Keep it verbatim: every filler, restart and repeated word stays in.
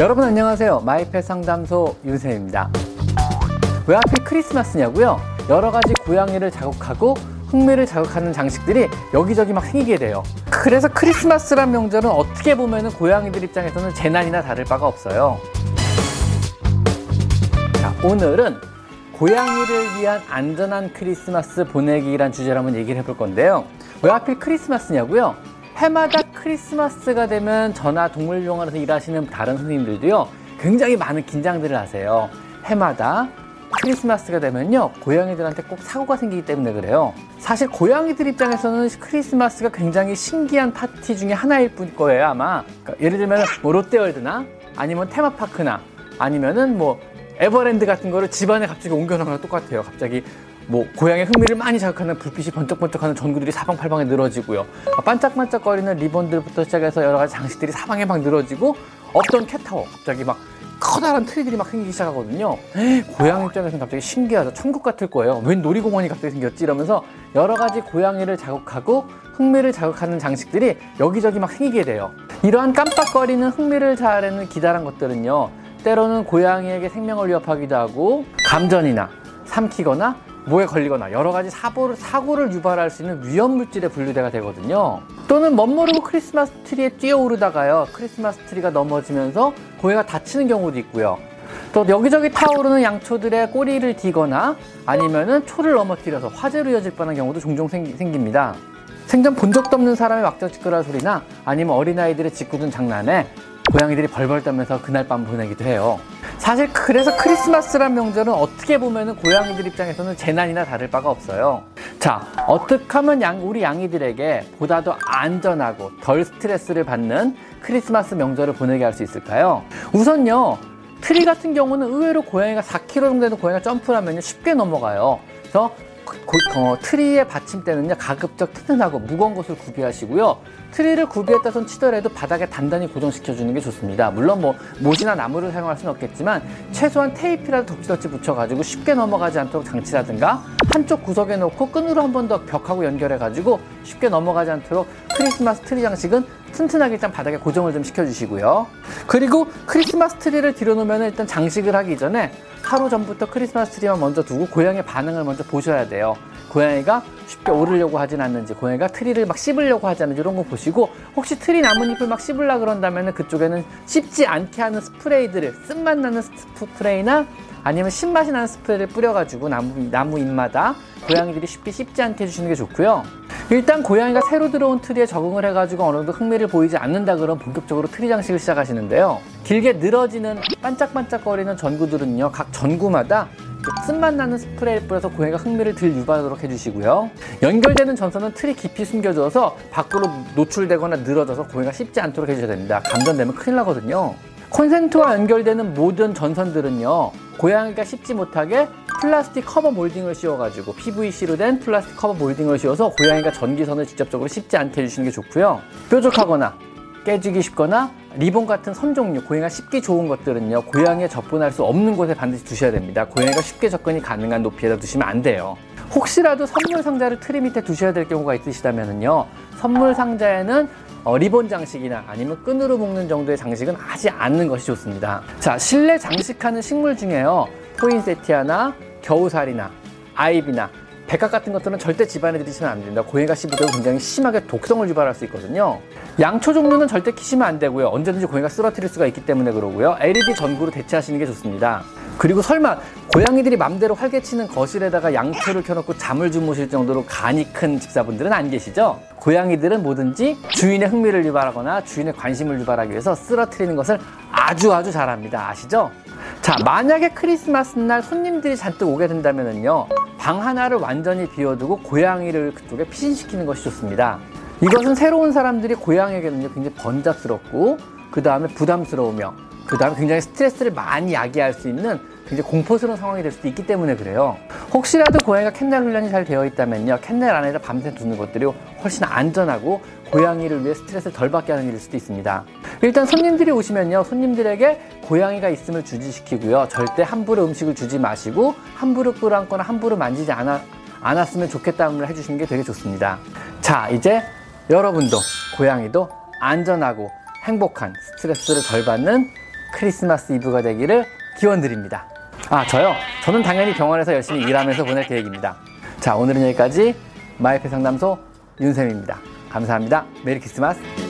여러분 안녕하세요. 마이펫 상담소 유세입니다. 왜 하필 크리스마스냐고요? 여러 가지 고양이를 자극하고 흥미를 자극하는 장식들이 여기저기 막 생기게 돼요. 그래서 크리스마스란 명절은 어떻게 보면 고양이들 입장에서는 재난이나 다를 바가 없어요. 자, 오늘은 고양이를 위한 안전한 크리스마스 보내기란 주제로 한번 얘기를 해볼 건데요. 왜 하필 크리스마스냐고요? 해마다 크리스마스가 되면 저나 동물병원에서 일하시는 다른 선생님들도요, 굉장히 많은 긴장들을 하세요. 해마다 크리스마스가 되면요, 고양이들한테 꼭 사고가 생기기 때문에 그래요. 사실 고양이들 입장에서는 크리스마스가 굉장히 신기한 파티 중에 하나일 뿐 거예요, 아마. 그러니까 예를 들면 뭐 롯데월드나 아니면 테마파크나 아니면은 뭐 에버랜드 같은 거를 집안에 갑자기 옮겨놓으면 똑같아요. 갑자기 뭐 고양이의 흥미를 많이 자극하는 불빛이 번쩍번쩍하는 전구들이 사방팔방에 늘어지고요. 반짝반짝거리는 리본들부터 시작해서 여러 가지 장식들이 사방에 막 늘어지고, 없던 캣타워 갑자기 막 커다란 트리들이 막 생기기 시작하거든요. 에이, 고양이 입장에서는 갑자기 신기하다, 천국 같을 거예요. 웬 놀이공원이 갑자기 생겼지 이러면서 여러 가지 고양이를 자극하고 흥미를 자극하는 장식들이 여기저기 막 생기게 돼요. 이러한 깜빡거리는 흥미를 자아내는 기다란 것들은요, 때로는 고양이에게 생명을 위협하기도 하고 감전이나 삼키거나 목에 걸리거나 여러 가지 사고를, 사고를 유발할 수 있는 위험물질의 분류대가 되거든요. 또는 멋모르고 크리스마스 트리에 뛰어오르다가요, 크리스마스 트리가 넘어지면서 고양이가 다치는 경우도 있고요. 또 여기저기 타오르는 양초들의 꼬리를 디거나 아니면은 초를 넘어뜨려서 화재로 이어질 뻔한 경우도 종종 생기, 생깁니다. 생전 본 적도 없는 사람의 왁장 지껄할 소리나 아니면 어린아이들의 짓궂은 장난에 고양이들이 벌벌 떨면서 그날 밤 보내기도 해요. 사실 그래서 크리스마스란 명절은 어떻게 보면은 고양이들 입장에서는 재난이나 다를 바가 없어요. 자, 어떻게 하면 양, 우리 양이들에게 보다 더 안전하고 덜 스트레스를 받는 크리스마스 명절을 보내게 할 수 있을까요? 우선요, 트리 같은 경우는 의외로 고양이가 사 킬로미터 정도 되는 고양이가 점프를 하면 쉽게 넘어가요. 그래서 고, 어, 트리의 받침대는요, 가급적 튼튼하고 무거운 것을 구비하시고요. 트리를 구비했다손 치더라도 바닥에 단단히 고정시켜주는 게 좋습니다. 물론 뭐 못이나 나무를 사용할 수는 없겠지만 최소한 테이프라도 덕지덕지 붙여가지고 쉽게 넘어가지 않도록 장치라든가 한쪽 구석에 놓고 끈으로 한 번 더 벽하고 연결해가지고 쉽게 넘어가지 않도록 크리스마스 트리 장식은 튼튼하게 일단 바닥에 고정을 좀 시켜주시고요. 그리고 크리스마스 트리를 뒤로 놓으면 일단 장식을 하기 전에 하루 전부터 크리스마스 트리만 먼저 두고 고양이의 반응을 먼저 보셔야 돼요. 고양이가 쉽게 오르려고 하진 않는지, 고양이가 트리를 막 씹으려고 하지 않는지 이런 거 보시고, 혹시 트리 나뭇잎을 막 씹으려고 그런다면 그쪽에는 씹지 않게 하는 스프레이들을, 쓴맛 나는 스프레이나 아니면 신맛이 나는 스프레이를 뿌려가지고 나무, 나무 잎마다 고양이들이 쉽게 씹지 않게 해주시는 게 좋고요. 일단 고양이가 새로 들어온 트리에 적응을 해가지고 어느 정도 흥미를 보이지 않는다 그러면 본격적으로 트리 장식을 시작하시는데요. 길게 늘어지는 반짝반짝거리는 전구들은요, 각 전구마다 쓴맛 나는 스프레이를 뿌려서 고양이가 흥미를 덜 유발하도록 해주시고요. 연결되는 전선은 트리 깊이 숨겨줘서 밖으로 노출되거나 늘어져서 고양이가 씹지 않도록 해주셔야 됩니다. 감전되면 큰일 나거든요. 콘센트와 연결되는 모든 전선들은요, 고양이가 씹지 못하게 플라스틱 커버 몰딩을 씌워가지고 피브이씨로 된 플라스틱 커버 몰딩을 씌워서 고양이가 전기선을 직접적으로 씹지 않게 해주시는 게 좋고요. 뾰족하거나 깨지기 쉽거나 리본 같은 선 종류, 고양이가 씹기 좋은 것들은요, 고양이에 접근할 수 없는 곳에 반드시 두셔야 됩니다. 고양이가 쉽게 접근이 가능한 높이에다 두시면 안 돼요. 혹시라도 선물 상자를 트리 밑에 두셔야 될 경우가 있으시다면요, 선물 상자에는 어, 리본 장식이나 아니면 끈으로 묶는 정도의 장식은 하지 않는 것이 좋습니다. 자, 실내 장식하는 식물 중에요, 포인세티아나 겨우살이나 아이비나 백악 같은 것들은 절대 집안에 들이시면 안 됩니다. 고양이가 씹어도 굉장히 심하게 독성을 유발할 수 있거든요. 양초 종류는 절대 키시면 안 되고요. 언제든지 고양이가 쓰러뜨릴 수가 있기 때문에 그러고요. 엘이디 전구로 대체하시는 게 좋습니다. 그리고 설마 고양이들이 맘대로 활개치는 거실에다가 양초를 켜놓고 잠을 주무실 정도로 간이 큰 집사분들은 안 계시죠? 고양이들은 뭐든지 주인의 흥미를 유발하거나 주인의 관심을 유발하기 위해서 쓰러뜨리는 것을 아주 아주 잘합니다. 아시죠? 자, 만약에 크리스마스 날 손님들이 잔뜩 오게 된다면요, 방 하나를 완전히 비워두고 고양이를 그쪽에 피신시키는 것이 좋습니다. 이것은 새로운 사람들이 고양이에게는요, 굉장히 번잡스럽고 그 다음에 부담스러우며 그 다음에 굉장히 스트레스를 많이 야기할 수 있는 굉장히 공포스러운 상황이 될 수도 있기 때문에 그래요. 혹시라도 고양이가 캔넬 훈련이 잘 되어 있다면요, 캔넬 안에다 밤새 두는 것들이 훨씬 안전하고 고양이를 위해 스트레스를 덜 받게 하는 일일 수도 있습니다. 일단 손님들이 오시면요, 손님들에게 고양이가 있음을 주지시키고요, 절대 함부로 음식을 주지 마시고 함부로 끌어안거나 함부로 만지지 않아, 않았으면 좋겠다는 해주시는 게 되게 좋습니다. 자, 이제 여러분도 고양이도 안전하고 행복한, 스트레스를 덜 받는 크리스마스 이브가 되기를 기원드립니다. 아, 저요? 저는 당연히 병원에서 열심히 일하면서 보낼 계획입니다. 자, 오늘은 여기까지 마이펫 상담소 윤쌤입니다. 감사합니다. 메리 크리스마스.